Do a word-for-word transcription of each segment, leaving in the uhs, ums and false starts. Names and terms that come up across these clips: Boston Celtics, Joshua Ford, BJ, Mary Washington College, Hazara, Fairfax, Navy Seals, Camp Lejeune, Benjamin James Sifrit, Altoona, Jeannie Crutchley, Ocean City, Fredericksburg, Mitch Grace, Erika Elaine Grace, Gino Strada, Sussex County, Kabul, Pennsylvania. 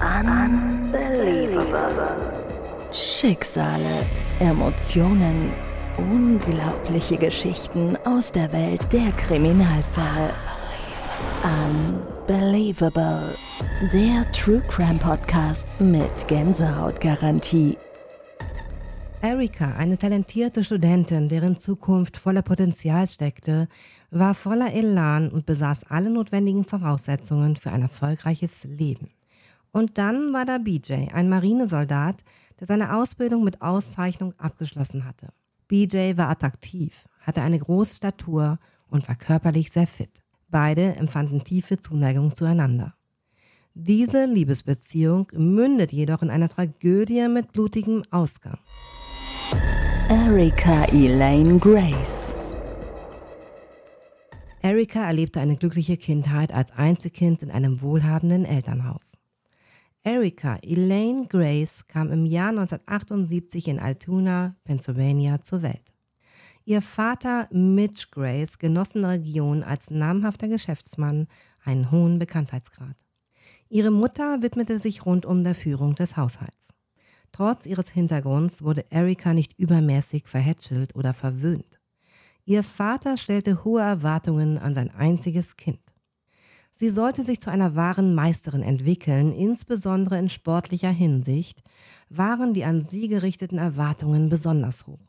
Unbelievable. Schicksale, Emotionen, unglaubliche Geschichten aus der Welt der Kriminalfälle. Unbelievable. Der True Crime Podcast mit Gänsehautgarantie. Erika, eine talentierte Studentin, deren Zukunft voller Potenzial steckte, war voller Elan und besaß alle notwendigen Voraussetzungen für ein erfolgreiches Leben. Und dann war da B J, ein Marinesoldat, der seine Ausbildung mit Auszeichnung abgeschlossen hatte. B J war attraktiv, hatte eine große Statur und war körperlich sehr fit. Beide empfanden tiefe Zuneigung zueinander. Diese Liebesbeziehung mündet jedoch in einer Tragödie mit blutigem Ausgang. Erika Elaine Grace. Erika erlebte eine glückliche Kindheit als Einzelkind in einem wohlhabenden Elternhaus. Erika Elaine Grace kam im Jahr neunzehnhundertachtundsiebzig in Altoona, Pennsylvania, zur Welt. Ihr Vater Mitch Grace genoss in der Region als namhafter Geschäftsmann einen hohen Bekanntheitsgrad. Ihre Mutter widmete sich rundum der Führung des Haushalts. Trotz ihres Hintergrunds wurde Erika nicht übermäßig verhätschelt oder verwöhnt. Ihr Vater stellte hohe Erwartungen an sein einziges Kind. Sie sollte sich zu einer wahren Meisterin entwickeln, insbesondere in sportlicher Hinsicht waren die an sie gerichteten Erwartungen besonders hoch.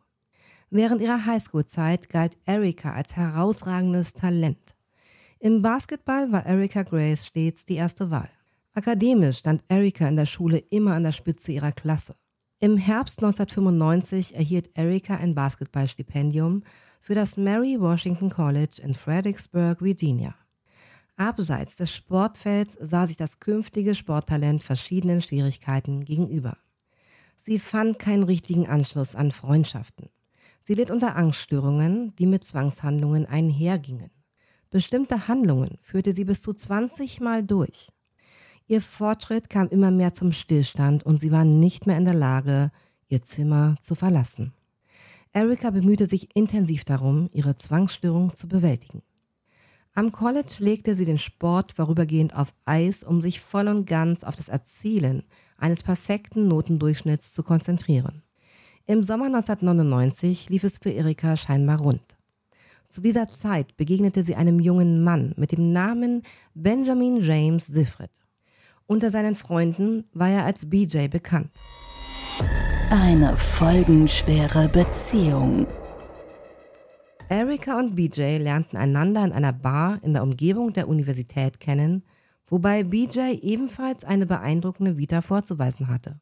Während ihrer Highschool-Zeit galt Erika als herausragendes Talent. Im Basketball war Erika Grace stets die erste Wahl. Akademisch stand Erika in der Schule immer an der Spitze ihrer Klasse. Im Herbst neunzehnhundertfünfundneunzig erhielt Erika ein Basketballstipendium für das Mary Washington College in Fredericksburg, Virginia. Abseits des Sportfelds sah sich das künftige Sporttalent verschiedenen Schwierigkeiten gegenüber. Sie fand keinen richtigen Anschluss an Freundschaften. Sie litt unter Angststörungen, die mit Zwangshandlungen einhergingen. Bestimmte Handlungen führte sie bis zu zwanzig Mal durch. Ihr Fortschritt kam immer mehr zum Stillstand und sie war nicht mehr in der Lage, ihr Zimmer zu verlassen. Erika bemühte sich intensiv darum, ihre Zwangsstörung zu bewältigen. Am College legte sie den Sport vorübergehend auf Eis, um sich voll und ganz auf das Erzielen eines perfekten Notendurchschnitts zu konzentrieren. Im Sommer neunzehnhundertneunundneunzig lief es für Erika scheinbar rund. Zu dieser Zeit begegnete sie einem jungen Mann mit dem Namen Benjamin James Sifrit. Unter seinen Freunden war er als B J bekannt. Eine folgenschwere Beziehung. Erika und B J lernten einander in einer Bar in der Umgebung der Universität kennen, wobei B J ebenfalls eine beeindruckende Vita vorzuweisen hatte.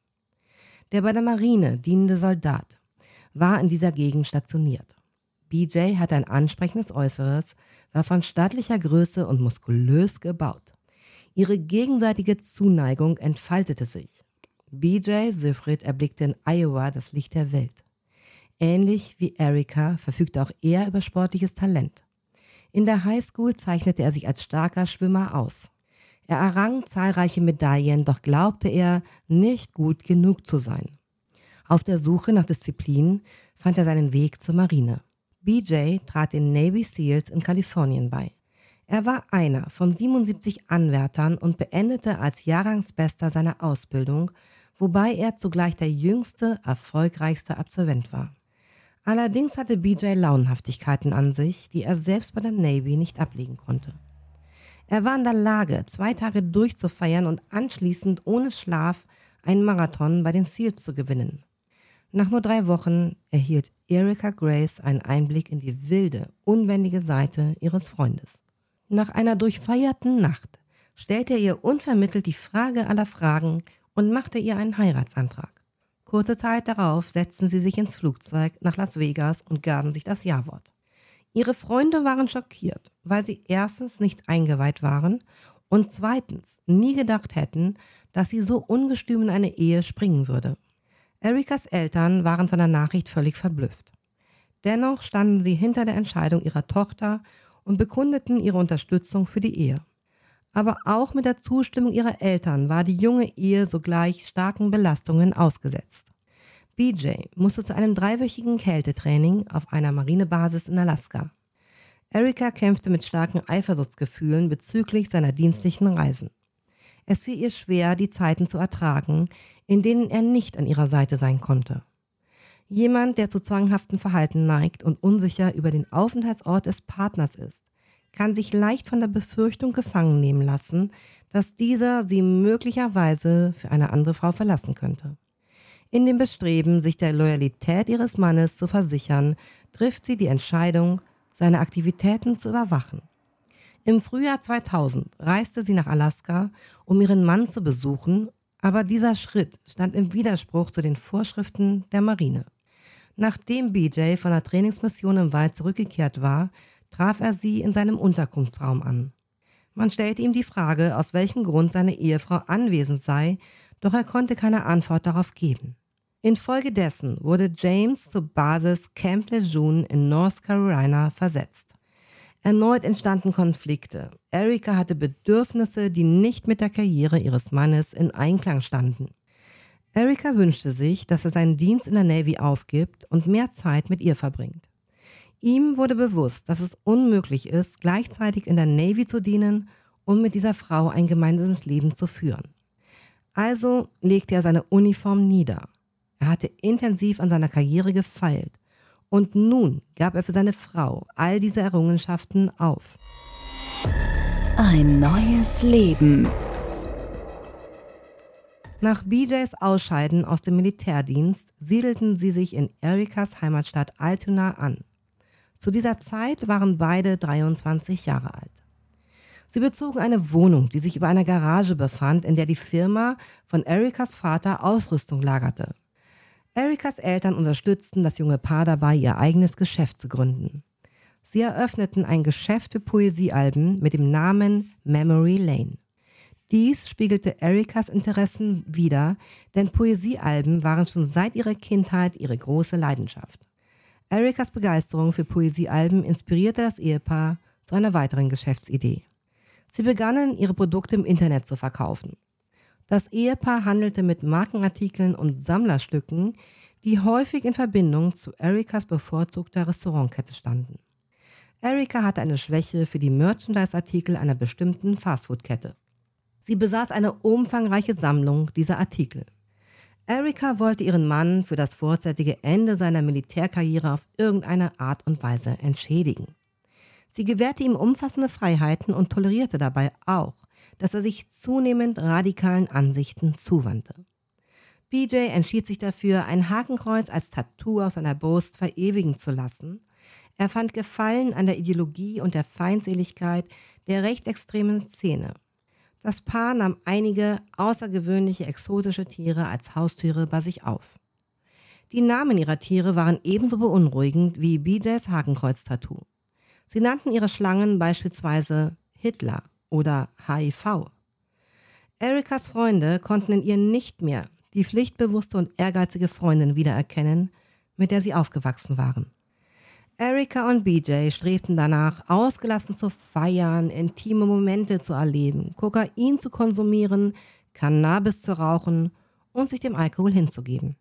Der bei der Marine dienende Soldat war in dieser Gegend stationiert. B J hatte ein ansprechendes Äußeres, war von stattlicher Größe und muskulös gebaut. Ihre gegenseitige Zuneigung entfaltete sich. B J Sifrit erblickte in Iowa das Licht der Welt. Ähnlich wie Erika verfügte auch er über sportliches Talent. In der Highschool zeichnete er sich als starker Schwimmer aus. Er errang zahlreiche Medaillen, doch glaubte er, nicht gut genug zu sein. Auf der Suche nach Disziplin fand er seinen Weg zur Marine. B J trat den Navy Seals in Kalifornien bei. Er war einer von siebenundsiebzig Anwärtern und beendete als Jahrgangsbester seine Ausbildung, wobei er zugleich der jüngste, erfolgreichste Absolvent war. Allerdings hatte B J Launenhaftigkeiten an sich, die er selbst bei der Navy nicht ablegen konnte. Er war in der Lage, zwei Tage durchzufeiern und anschließend ohne Schlaf einen Marathon bei den Seals zu gewinnen. Nach nur drei Wochen erhielt Erika Grace einen Einblick in die wilde, unbändige Seite ihres Freundes. Nach einer durchfeierten Nacht stellte er ihr unvermittelt die Frage aller Fragen und machte ihr einen Heiratsantrag. Kurze Zeit darauf setzten sie sich ins Flugzeug nach Las Vegas und gaben sich das Ja-Wort. Ihre Freunde waren schockiert, weil sie erstens nicht eingeweiht waren und zweitens nie gedacht hätten, dass sie so ungestüm in eine Ehe springen würde. Erikas Eltern waren von der Nachricht völlig verblüfft. Dennoch standen sie hinter der Entscheidung ihrer Tochter und bekundeten ihre Unterstützung für die Ehe. Aber auch mit der Zustimmung ihrer Eltern war die junge Ehe sogleich starken Belastungen ausgesetzt. B J musste zu einem dreiwöchigen Kältetraining auf einer Marinebasis in Alaska. Erika kämpfte mit starken Eifersuchtsgefühlen bezüglich seiner dienstlichen Reisen. Es fiel ihr schwer, die Zeiten zu ertragen, in denen er nicht an ihrer Seite sein konnte. Jemand, der zu zwanghaftem Verhalten neigt und unsicher über den Aufenthaltsort des Partners ist, kann sich leicht von der Befürchtung gefangen nehmen lassen, dass dieser sie möglicherweise für eine andere Frau verlassen könnte. In dem Bestreben, sich der Loyalität ihres Mannes zu versichern, trifft sie die Entscheidung, seine Aktivitäten zu überwachen. Im Frühjahr zweitausend reiste sie nach Alaska, um ihren Mann zu besuchen, aber dieser Schritt stand im Widerspruch zu den Vorschriften der Marine. Nachdem B J von der Trainingsmission im Wald zurückgekehrt war, traf er sie in seinem Unterkunftsraum an. Man stellte ihm die Frage, aus welchem Grund seine Ehefrau anwesend sei, doch er konnte keine Antwort darauf geben. Infolgedessen wurde James zur Basis Camp Lejeune in North Carolina versetzt. Erneut entstanden Konflikte. Erika hatte Bedürfnisse, die nicht mit der Karriere ihres Mannes in Einklang standen. Erika wünschte sich, dass er seinen Dienst in der Navy aufgibt und mehr Zeit mit ihr verbringt. Ihm wurde bewusst, dass es unmöglich ist, gleichzeitig in der Navy zu dienen und mit dieser Frau ein gemeinsames Leben zu führen. Also legte er seine Uniform nieder. Er hatte intensiv an seiner Karriere gefeilt und nun gab er für seine Frau all diese Errungenschaften auf. Ein neues Leben. Nach B Js Ausscheiden aus dem Militärdienst siedelten sie sich in Erikas Heimatstadt Altoona an. Zu dieser Zeit waren beide dreiundzwanzig Jahre alt. Sie bezogen eine Wohnung, die sich über einer Garage befand, in der die Firma von Erikas Vater Ausrüstung lagerte. Erikas Eltern unterstützten das junge Paar dabei, ihr eigenes Geschäft zu gründen. Sie eröffneten ein Geschäft für Poesiealben mit dem Namen Memory Lane. Dies spiegelte Erikas Interessen wider, denn Poesiealben waren schon seit ihrer Kindheit ihre große Leidenschaft. Erikas Begeisterung für Poesiealben inspirierte das Ehepaar zu einer weiteren Geschäftsidee. Sie begannen, ihre Produkte im Internet zu verkaufen. Das Ehepaar handelte mit Markenartikeln und Sammlerstücken, die häufig in Verbindung zu Erikas bevorzugter Restaurantkette standen. Erika hatte eine Schwäche für die Merchandise-Artikel einer bestimmten Fastfood-Kette. Sie besaß eine umfangreiche Sammlung dieser Artikel. Erika wollte ihren Mann für das vorzeitige Ende seiner Militärkarriere auf irgendeine Art und Weise entschädigen. Sie gewährte ihm umfassende Freiheiten und tolerierte dabei auch, dass er sich zunehmend radikalen Ansichten zuwandte. B J entschied sich dafür, ein Hakenkreuz als Tattoo aus seiner Brust verewigen zu lassen. Er fand Gefallen an der Ideologie und der Feindseligkeit der rechtsextremen Szene. Das Paar nahm einige außergewöhnliche exotische Tiere als Haustiere bei sich auf. Die Namen ihrer Tiere waren ebenso beunruhigend wie B Js Hakenkreuz-Tattoo. Sie nannten ihre Schlangen beispielsweise Hitler oder H I V. Erikas Freunde konnten in ihr nicht mehr die pflichtbewusste und ehrgeizige Freundin wiedererkennen, mit der sie aufgewachsen waren. Erika und B J strebten danach, ausgelassen zu feiern, intime Momente zu erleben, Kokain zu konsumieren, Cannabis zu rauchen und sich dem Alkohol hinzugeben.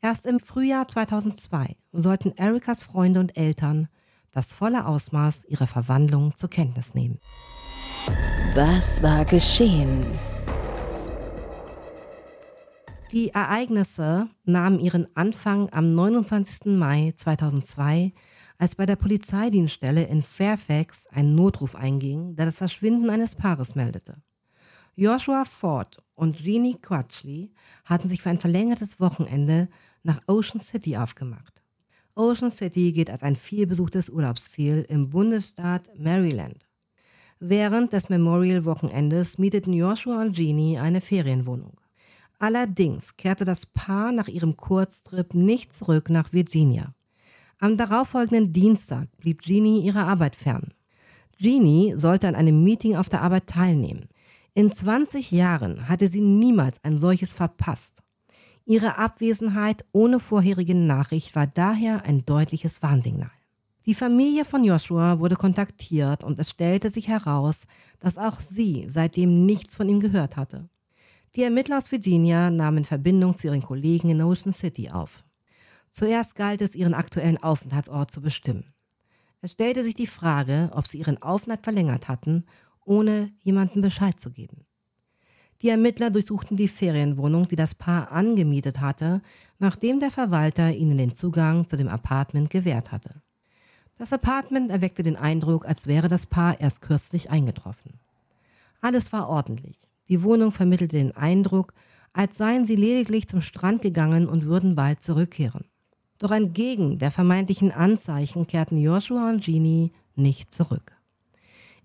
Erst im Frühjahr zweitausendzwei sollten Erikas Freunde und Eltern das volle Ausmaß ihrer Verwandlung zur Kenntnis nehmen. Was war geschehen? Die Ereignisse nahmen ihren Anfang am neunundzwanzigsten Mai zweitausendzwei, als bei der Polizeidienststelle in Fairfax ein Notruf einging, der das Verschwinden eines Paares meldete. Joshua Ford und Jeannie Crutchley hatten sich für ein verlängertes Wochenende nach Ocean City aufgemacht. Ocean City gilt als ein vielbesuchtes Urlaubsziel im Bundesstaat Maryland. Während des Memorial-Wochenendes mieteten Joshua und Jeannie eine Ferienwohnung. Allerdings kehrte das Paar nach ihrem Kurztrip nicht zurück nach Virginia. Am darauffolgenden Dienstag blieb Jeannie ihrer Arbeit fern. Jeannie sollte an einem Meeting auf der Arbeit teilnehmen. In zwanzig Jahren hatte sie niemals ein solches verpasst. Ihre Abwesenheit ohne vorherige Nachricht war daher ein deutliches Warnsignal. Die Familie von Joshua wurde kontaktiert und es stellte sich heraus, dass auch sie seitdem nichts von ihm gehört hatte. Die Ermittler aus Virginia nahmen Verbindung zu ihren Kollegen in Ocean City auf. Zuerst galt es, ihren aktuellen Aufenthaltsort zu bestimmen. Es stellte sich die Frage, ob sie ihren Aufenthalt verlängert hatten, ohne jemandem Bescheid zu geben. Die Ermittler durchsuchten die Ferienwohnung, die das Paar angemietet hatte, nachdem der Verwalter ihnen den Zugang zu dem Apartment gewährt hatte. Das Apartment erweckte den Eindruck, als wäre das Paar erst kürzlich eingetroffen. Alles war ordentlich. Die Wohnung vermittelte den Eindruck, als seien sie lediglich zum Strand gegangen und würden bald zurückkehren. Doch entgegen der vermeintlichen Anzeichen kehrten Joshua und Jeannie nicht zurück.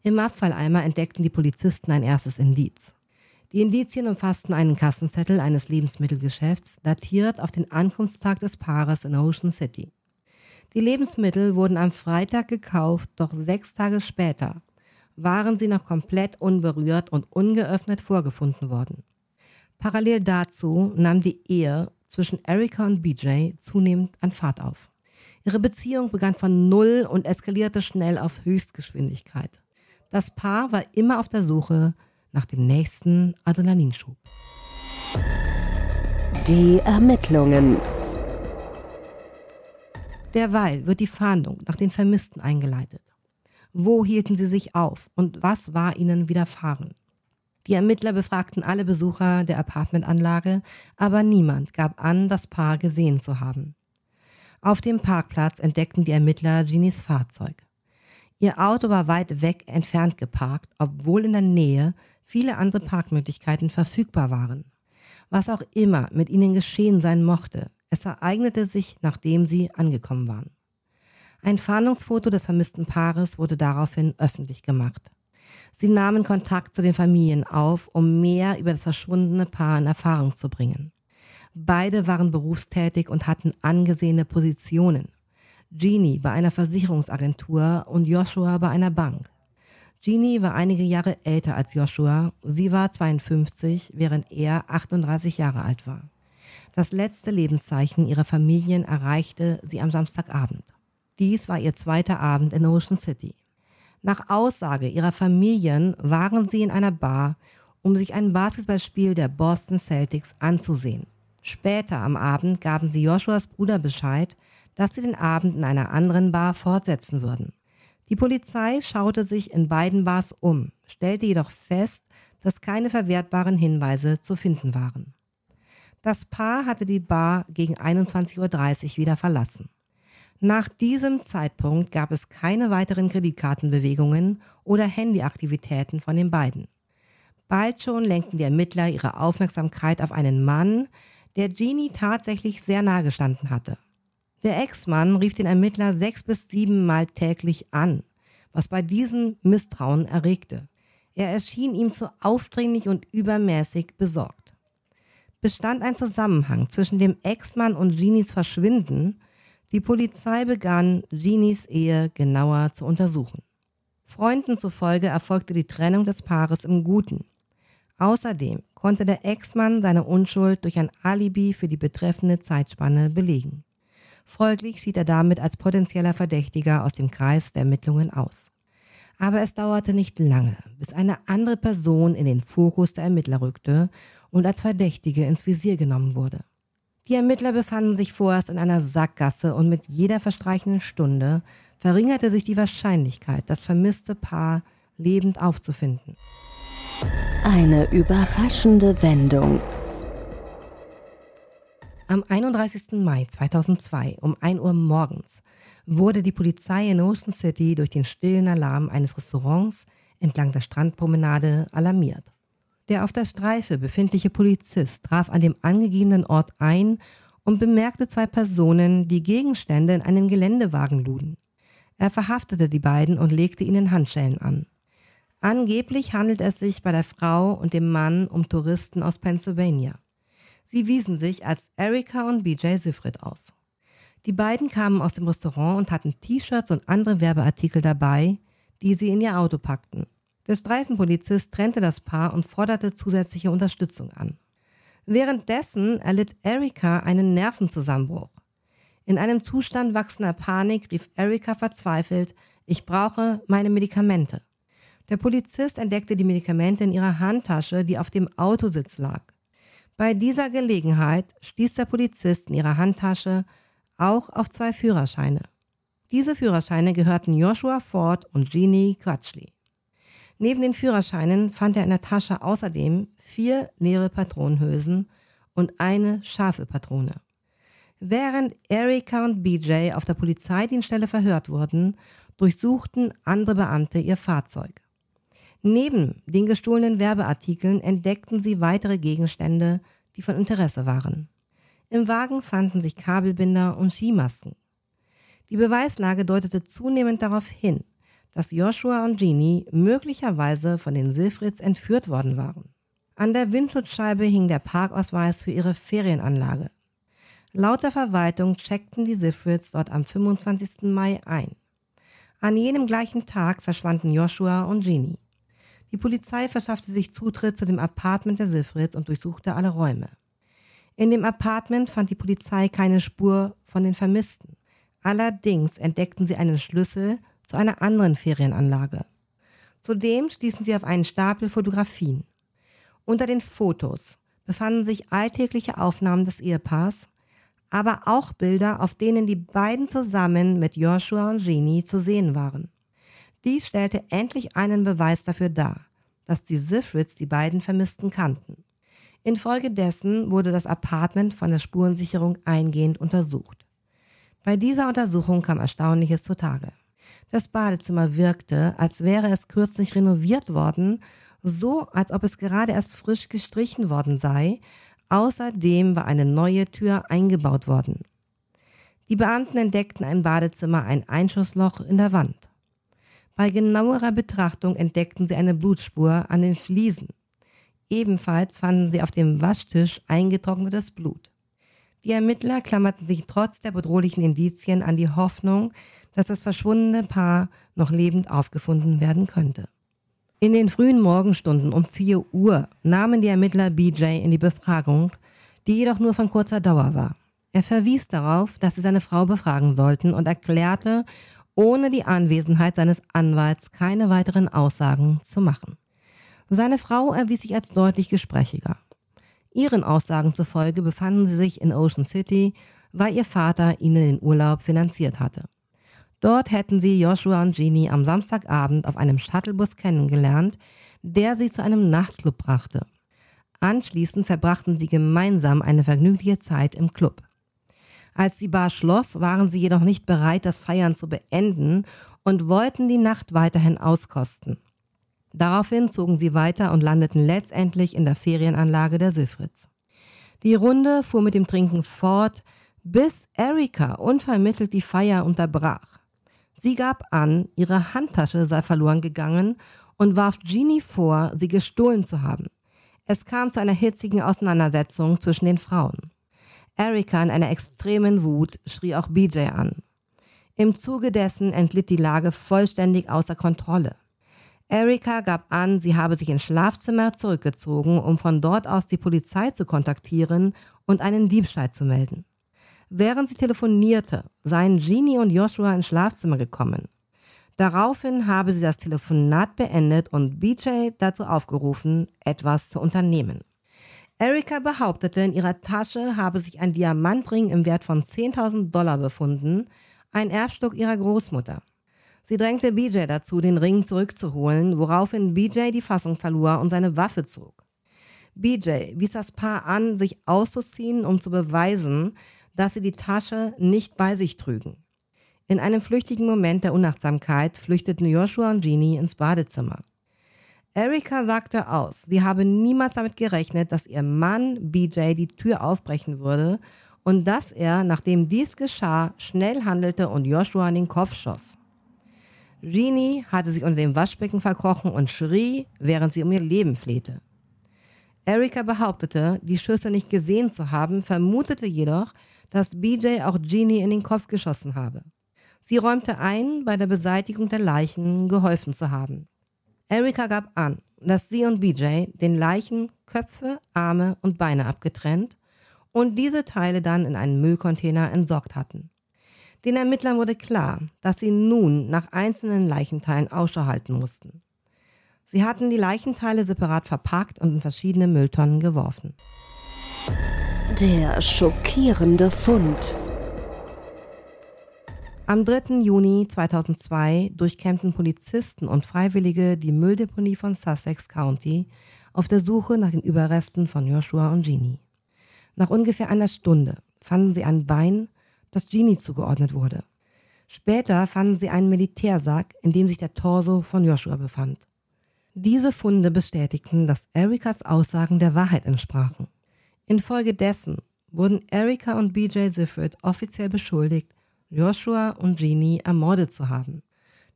Im Abfalleimer entdeckten die Polizisten ein erstes Indiz. Die Indizien umfassten einen Kassenzettel eines Lebensmittelgeschäfts, datiert auf den Ankunftstag des Paares in Ocean City. Die Lebensmittel wurden am Freitag gekauft, doch sechs Tage später waren sie noch komplett unberührt und ungeöffnet vorgefunden worden. Parallel dazu nahm die Ehe zwischen Erika und B J zunehmend an Fahrt auf. Ihre Beziehung begann von Null und eskalierte schnell auf Höchstgeschwindigkeit. Das Paar war immer auf der Suche nach dem nächsten Adrenalinschub. Die Ermittlungen. Derweil wird die Fahndung nach den Vermissten eingeleitet. Wo hielten sie sich auf und was war ihnen widerfahren? Die Ermittler befragten alle Besucher der Apartmentanlage, aber niemand gab an, das Paar gesehen zu haben. Auf dem Parkplatz entdeckten die Ermittler Jeannies Fahrzeug. Ihr Auto war weit weg entfernt geparkt, obwohl in der Nähe viele andere Parkmöglichkeiten verfügbar waren. Was auch immer mit ihnen geschehen sein mochte, es ereignete sich, nachdem sie angekommen waren. Ein Fahndungsfoto des vermissten Paares wurde daraufhin öffentlich gemacht. Sie nahmen Kontakt zu den Familien auf, um mehr über das verschwundene Paar in Erfahrung zu bringen. Beide waren berufstätig und hatten angesehene Positionen. Jeannie bei einer Versicherungsagentur und Joshua bei einer Bank. Jeannie war einige Jahre älter als Joshua, sie war zweiundfünfzig, während er achtunddreißig Jahre alt war. Das letzte Lebenszeichen ihrer Familien erreichte sie am Samstagabend. Dies war ihr zweiter Abend in Ocean City. Nach Aussage ihrer Familien waren sie in einer Bar, um sich ein Basketballspiel der Boston Celtics anzusehen. Später am Abend gaben sie Joshuas Bruder Bescheid, dass sie den Abend in einer anderen Bar fortsetzen würden. Die Polizei schaute sich in beiden Bars um, stellte jedoch fest, dass keine verwertbaren Hinweise zu finden waren. Das Paar hatte die Bar gegen einundzwanzig Uhr dreißig wieder verlassen. Nach diesem Zeitpunkt gab es keine weiteren Kreditkartenbewegungen oder Handyaktivitäten von den beiden. Bald schon lenkten die Ermittler ihre Aufmerksamkeit auf einen Mann, der Jeannie tatsächlich sehr nahe gestanden hatte. Der Ex-Mann rief den Ermittler sechs bis sieben Mal täglich an, was bei diesem Misstrauen erregte. Er erschien ihm zu aufdringlich und übermäßig besorgt. Bestand ein Zusammenhang zwischen dem Ex-Mann und Jeannies Verschwinden? Die Polizei begann, Jeannies Ehe genauer zu untersuchen. Freunden zufolge erfolgte die Trennung des Paares im Guten. Außerdem konnte der Ex-Mann seine Unschuld durch ein Alibi für die betreffende Zeitspanne belegen. Folglich schied er damit als potenzieller Verdächtiger aus dem Kreis der Ermittlungen aus. Aber es dauerte nicht lange, bis eine andere Person in den Fokus der Ermittler rückte und als Verdächtige ins Visier genommen wurde. Die Ermittler befanden sich vorerst in einer Sackgasse und mit jeder verstreichenden Stunde verringerte sich die Wahrscheinlichkeit, das vermisste Paar lebend aufzufinden. Eine überraschende Wendung. Am einunddreißigsten Mai zweitausendzwei um ein Uhr morgens wurde die Polizei in Ocean City durch den stillen Alarm eines Restaurants entlang der Strandpromenade alarmiert. Der auf der Streife befindliche Polizist traf an dem angegebenen Ort ein und bemerkte zwei Personen, die Gegenstände in einen Geländewagen luden. Er verhaftete die beiden und legte ihnen Handschellen an. Angeblich handelt es sich bei der Frau und dem Mann um Touristen aus Pennsylvania. Sie wiesen sich als Erika und B J Sifrit aus. Die beiden kamen aus dem Restaurant und hatten T-Shirts und andere Werbeartikel dabei, die sie in ihr Auto packten. Der Streifenpolizist trennte das Paar und forderte zusätzliche Unterstützung an. Währenddessen erlitt Erika einen Nervenzusammenbruch. In einem Zustand wachsender Panik rief Erika verzweifelt: „Ich brauche meine Medikamente." Der Polizist entdeckte die Medikamente in ihrer Handtasche, die auf dem Autositz lag. Bei dieser Gelegenheit stieß der Polizist in ihrer Handtasche auch auf zwei Führerscheine. Diese Führerscheine gehörten Joshua Ford und Jeannie Crutchley. Neben den Führerscheinen fand er in der Tasche außerdem vier leere Patronenhülsen und eine scharfe Patrone. Während Erika und B J auf der Polizeidienststelle verhört wurden, durchsuchten andere Beamte ihr Fahrzeug. Neben den gestohlenen Werbeartikeln entdeckten sie weitere Gegenstände, die von Interesse waren. Im Wagen fanden sich Kabelbinder und Skimasken. Die Beweislage deutete zunehmend darauf hin, dass Joshua und Jeannie möglicherweise von den Sifrits entführt worden waren. An der Windschutzscheibe hing der Parkausweis für ihre Ferienanlage. Laut der Verwaltung checkten die Sifrits dort am fünfundzwanzigsten Mai ein. An jenem gleichen Tag verschwanden Joshua und Jeannie. Die Polizei verschaffte sich Zutritt zu dem Apartment der Sifrits und durchsuchte alle Räume. In dem Apartment fand die Polizei keine Spur von den Vermissten. Allerdings entdeckten sie einen Schlüssel zu einer anderen Ferienanlage. Zudem stießen sie auf einen Stapel Fotografien. Unter den Fotos befanden sich alltägliche Aufnahmen des Ehepaars, aber auch Bilder, auf denen die beiden zusammen mit Joshua und Jeannie zu sehen waren. Dies stellte endlich einen Beweis dafür dar, dass die Sifrits die beiden Vermissten kannten. Infolgedessen wurde das Apartment von der Spurensicherung eingehend untersucht. Bei dieser Untersuchung kam Erstaunliches zutage. Das Badezimmer wirkte, als wäre es kürzlich renoviert worden, so als ob es gerade erst frisch gestrichen worden sei. Außerdem war eine neue Tür eingebaut worden. Die Beamten entdeckten im Badezimmer ein Einschussloch in der Wand. Bei genauerer Betrachtung entdeckten sie eine Blutspur an den Fliesen. Ebenfalls fanden sie auf dem Waschtisch eingetrocknetes Blut. Die Ermittler klammerten sich trotz der bedrohlichen Indizien an die Hoffnung, dass das verschwundene Paar noch lebend aufgefunden werden könnte. In den frühen Morgenstunden um vier Uhr nahmen die Ermittler B J in die Befragung, die jedoch nur von kurzer Dauer war. Er verwies darauf, dass sie seine Frau befragen sollten und erklärte, ohne die Anwesenheit seines Anwalts keine weiteren Aussagen zu machen. Seine Frau erwies sich als deutlich gesprächiger. Ihren Aussagen zufolge befanden sie sich in Ocean City, weil ihr Vater ihnen den Urlaub finanziert hatte. Dort hätten sie Joshua und Jeannie am Samstagabend auf einem Shuttlebus kennengelernt, der sie zu einem Nachtclub brachte. Anschließend verbrachten sie gemeinsam eine vergnügliche Zeit im Club. Als die Bar schloss, waren sie jedoch nicht bereit, das Feiern zu beenden und wollten die Nacht weiterhin auskosten. Daraufhin zogen sie weiter und landeten letztendlich in der Ferienanlage der Sifrits. Die Runde fuhr mit dem Trinken fort, bis Erika unvermittelt die Feier unterbrach. Sie gab an, ihre Handtasche sei verloren gegangen und warf Jeannie vor, sie gestohlen zu haben. Es kam zu einer hitzigen Auseinandersetzung zwischen den Frauen. Erika in einer extremen Wut schrie auch B J an. Im Zuge dessen entglitt die Lage vollständig außer Kontrolle. Erika gab an, sie habe sich ins Schlafzimmer zurückgezogen, um von dort aus die Polizei zu kontaktieren und einen Diebstahl zu melden. Während sie telefonierte, seien Jeannie und Joshua ins Schlafzimmer gekommen. Daraufhin habe sie das Telefonat beendet und B J dazu aufgerufen, etwas zu unternehmen. Erika behauptete, in ihrer Tasche habe sich ein Diamantring im Wert von zehntausend Dollar befunden, ein Erbstück ihrer Großmutter. Sie drängte B J dazu, den Ring zurückzuholen, woraufhin B J die Fassung verlor und seine Waffe zog. B J wies das Paar an, sich auszuziehen, um zu beweisen, dass sie die Tasche nicht bei sich trügen. In einem flüchtigen Moment der Unachtsamkeit flüchteten Joshua und Jeannie ins Badezimmer. Erika sagte aus, sie habe niemals damit gerechnet, dass ihr Mann B J die Tür aufbrechen würde und dass er, nachdem dies geschah, schnell handelte und Joshua in den Kopf schoss. Jeannie hatte sich unter dem Waschbecken verkrochen und schrie, während sie um ihr Leben flehte. Erika behauptete, die Schüsse nicht gesehen zu haben, vermutete jedoch, dass B J auch Jeannie in den Kopf geschossen habe. Sie räumte ein, bei der Beseitigung der Leichen geholfen zu haben. Erika gab an, dass sie und B J den Leichen Köpfe, Arme und Beine abgetrennt und diese Teile dann in einen Müllcontainer entsorgt hatten. Den Ermittlern wurde klar, dass sie nun nach einzelnen Leichenteilen Ausschau halten mussten. Sie hatten die Leichenteile separat verpackt und in verschiedene Mülltonnen geworfen. Der schockierende Fund. Am dritten Juni zweitausendzwei durchkämmten Polizisten und Freiwillige die Mülldeponie von Sussex County auf der Suche nach den Überresten von Joshua und Jeannie. Nach ungefähr einer Stunde fanden sie ein Bein, das Jeannie zugeordnet wurde. Später fanden sie einen Militärsack, in dem sich der Torso von Joshua befand. Diese Funde bestätigten, dass Erikas Aussagen der Wahrheit entsprachen. Infolgedessen wurden Erika und B J Sifrit offiziell beschuldigt, Joshua und Jeannie ermordet zu haben.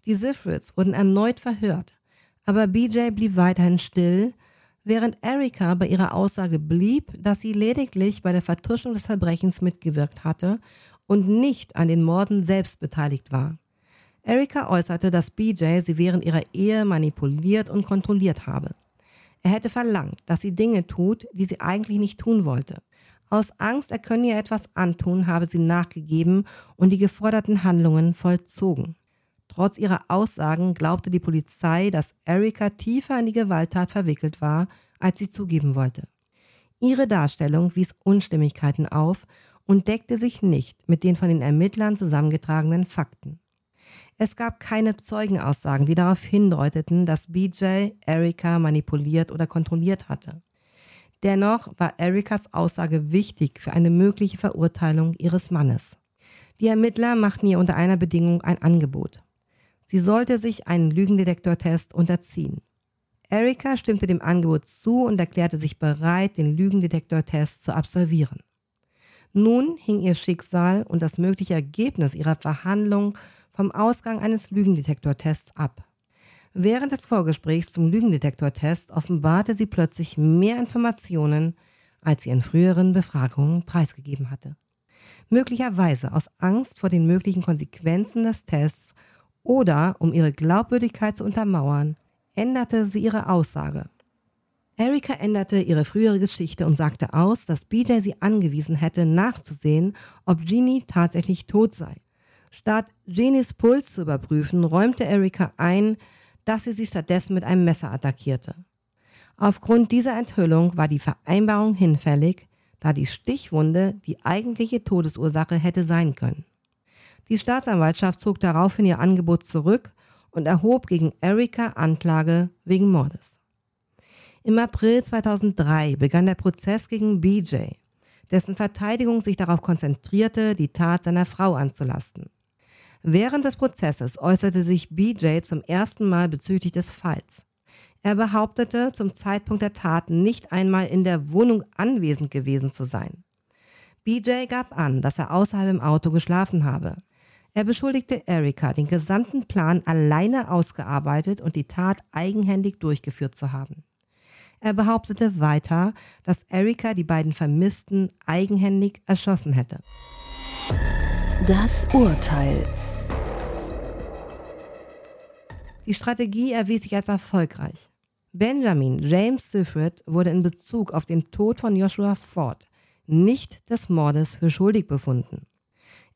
Die Sifrits wurden erneut verhört, aber B J blieb weiterhin still, während Erika bei ihrer Aussage blieb, dass sie lediglich bei der Vertuschung des Verbrechens mitgewirkt hatte und nicht an den Morden selbst beteiligt war. Erika äußerte, dass B J sie während ihrer Ehe manipuliert und kontrolliert habe. Er hätte verlangt, dass sie Dinge tut, die sie eigentlich nicht tun wollte. Aus Angst, er könne ihr etwas antun, habe sie nachgegeben und die geforderten Handlungen vollzogen. Trotz ihrer Aussagen glaubte die Polizei, dass Erika tiefer in die Gewalttat verwickelt war, als sie zugeben wollte. Ihre Darstellung wies Unstimmigkeiten auf und deckte sich nicht mit den von den Ermittlern zusammengetragenen Fakten. Es gab keine Zeugenaussagen, die darauf hindeuteten, dass B J Erika manipuliert oder kontrolliert hatte. Dennoch war Erikas Aussage wichtig für eine mögliche Verurteilung ihres Mannes. Die Ermittler machten ihr unter einer Bedingung ein Angebot. Sie sollte sich einen Lügendetektortest unterziehen. Erika stimmte dem Angebot zu und erklärte sich bereit, den Lügendetektortest zu absolvieren. Nun hing ihr Schicksal und das mögliche Ergebnis ihrer Verhandlung vom Ausgang eines Lügendetektortests ab. Während des Vorgesprächs zum Lügendetektortest offenbarte sie plötzlich mehr Informationen, als sie in früheren Befragungen preisgegeben hatte. Möglicherweise aus Angst vor den möglichen Konsequenzen des Tests oder um ihre Glaubwürdigkeit zu untermauern, änderte sie ihre Aussage. Erika änderte ihre frühere Geschichte und sagte aus, dass B J sie angewiesen hätte, nachzusehen, ob Jeannie tatsächlich tot sei. Statt Jeannies Puls zu überprüfen, räumte Erika ein, dass sie sie stattdessen mit einem Messer attackierte. Aufgrund dieser Enthüllung war die Vereinbarung hinfällig, da die Stichwunde die eigentliche Todesursache hätte sein können. Die Staatsanwaltschaft zog daraufhin ihr Angebot zurück und erhob gegen Erika Anklage wegen Mordes. Im April zweitausenddrei begann der Prozess gegen B J, dessen Verteidigung sich darauf konzentrierte, die Tat seiner Frau anzulasten. Während des Prozesses äußerte sich B J zum ersten Mal bezüglich des Falls. Er behauptete, zum Zeitpunkt der Taten nicht einmal in der Wohnung anwesend gewesen zu sein. B J gab an, dass er außerhalb im Auto geschlafen habe. Er beschuldigte Erika, den gesamten Plan alleine ausgearbeitet und die Tat eigenhändig durchgeführt zu haben. Er behauptete weiter, dass Erika die beiden Vermissten eigenhändig erschossen hätte. Das Urteil. Die Strategie erwies sich als erfolgreich. Benjamin James Sifrit wurde in Bezug auf den Tod von Joshua Ford nicht des Mordes für schuldig befunden.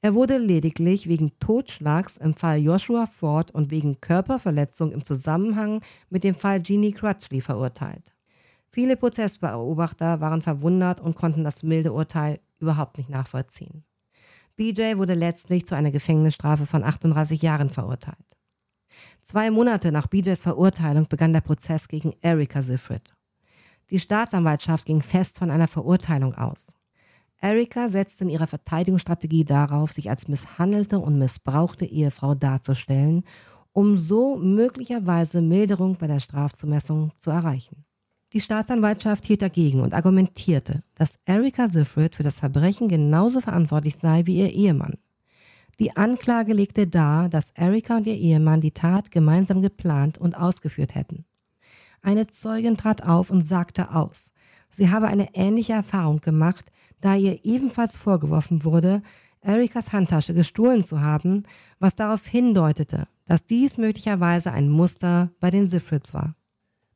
Er wurde lediglich wegen Totschlags im Fall Joshua Ford und wegen Körperverletzung im Zusammenhang mit dem Fall Jeannie Crutchley verurteilt. Viele Prozessbeobachter waren verwundert und konnten das milde Urteil überhaupt nicht nachvollziehen. B J wurde letztlich zu einer Gefängnisstrafe von achtunddreißig Jahren verurteilt. Zwei Monate nach B Js Verurteilung begann der Prozess gegen Erika Sifrit. Die Staatsanwaltschaft ging fest von einer Verurteilung aus. Erika setzte in ihrer Verteidigungsstrategie darauf, sich als misshandelte und missbrauchte Ehefrau darzustellen, um so möglicherweise Milderung bei der Strafzumessung zu erreichen. Die Staatsanwaltschaft hielt dagegen und argumentierte, dass Erika Sifrit für das Verbrechen genauso verantwortlich sei wie ihr Ehemann. Die Anklage legte dar, dass Erika und ihr Ehemann die Tat gemeinsam geplant und ausgeführt hätten. Eine Zeugin trat auf und sagte aus, sie habe eine ähnliche Erfahrung gemacht, da ihr ebenfalls vorgeworfen wurde, Erikas Handtasche gestohlen zu haben, was darauf hindeutete, dass dies möglicherweise ein Muster bei den Sifrits war.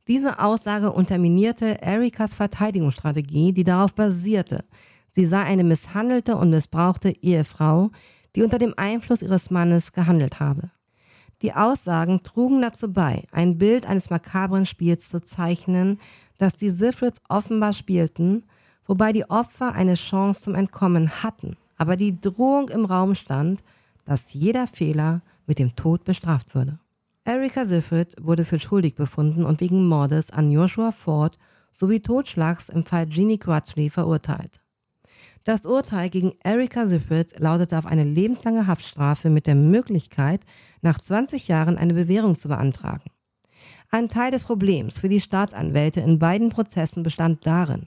Diese Aussage unterminierte Erikas Verteidigungsstrategie, die darauf basierte, sie sei eine misshandelte und missbrauchte Ehefrau, die unter dem Einfluss ihres Mannes gehandelt habe. Die Aussagen trugen dazu bei, ein Bild eines makabren Spiels zu zeichnen, das die Sifrits offenbar spielten, wobei die Opfer eine Chance zum Entkommen hatten, aber die Drohung im Raum stand, dass jeder Fehler mit dem Tod bestraft würde. Erika Sifrit wurde für schuldig befunden und wegen Mordes an Joshua Ford sowie Totschlags im Fall Jeannie Crutchley verurteilt. Das Urteil gegen Erika Sifrit lautete auf eine lebenslange Haftstrafe mit der Möglichkeit, nach zwanzig Jahren eine Bewährung zu beantragen. Ein Teil des Problems für die Staatsanwälte in beiden Prozessen bestand darin,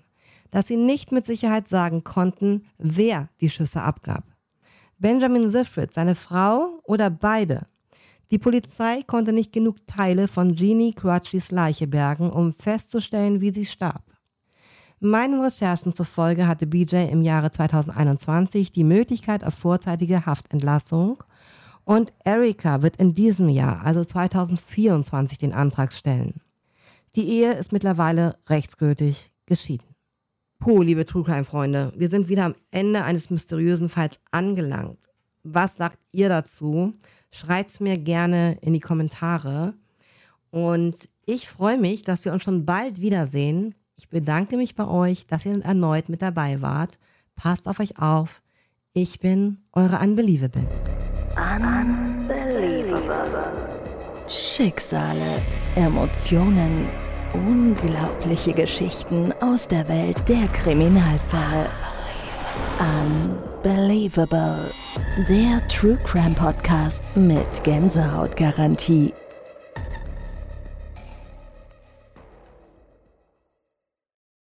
dass sie nicht mit Sicherheit sagen konnten, wer die Schüsse abgab. Benjamin Sifrit, seine Frau oder beide. Die Polizei konnte nicht genug Teile von Jeannie Crutchleys Leiche bergen, um festzustellen, wie sie starb. Meinen Recherchen zufolge hatte B J im Jahre zweitausendeinundzwanzig die Möglichkeit auf vorzeitige Haftentlassung und Erika wird in diesem Jahr, also zweitausendvierundzwanzig, den Antrag stellen. Die Ehe ist mittlerweile rechtsgültig geschieden. Puh, liebe True Crime Freunde, wir sind wieder am Ende eines mysteriösen Falls angelangt. Was sagt ihr dazu? Schreibt's mir gerne in die Kommentare. Und ich freue mich, dass wir uns schon bald wiedersehen. Ich bedanke mich bei euch, dass ihr erneut mit dabei wart. Passt auf euch auf. Ich bin eure Unbelievable. Unbelievable. Schicksale, Emotionen, unglaubliche Geschichten aus der Welt der Kriminalfälle. Unbelievable. Der True Crime Podcast mit Gänsehautgarantie.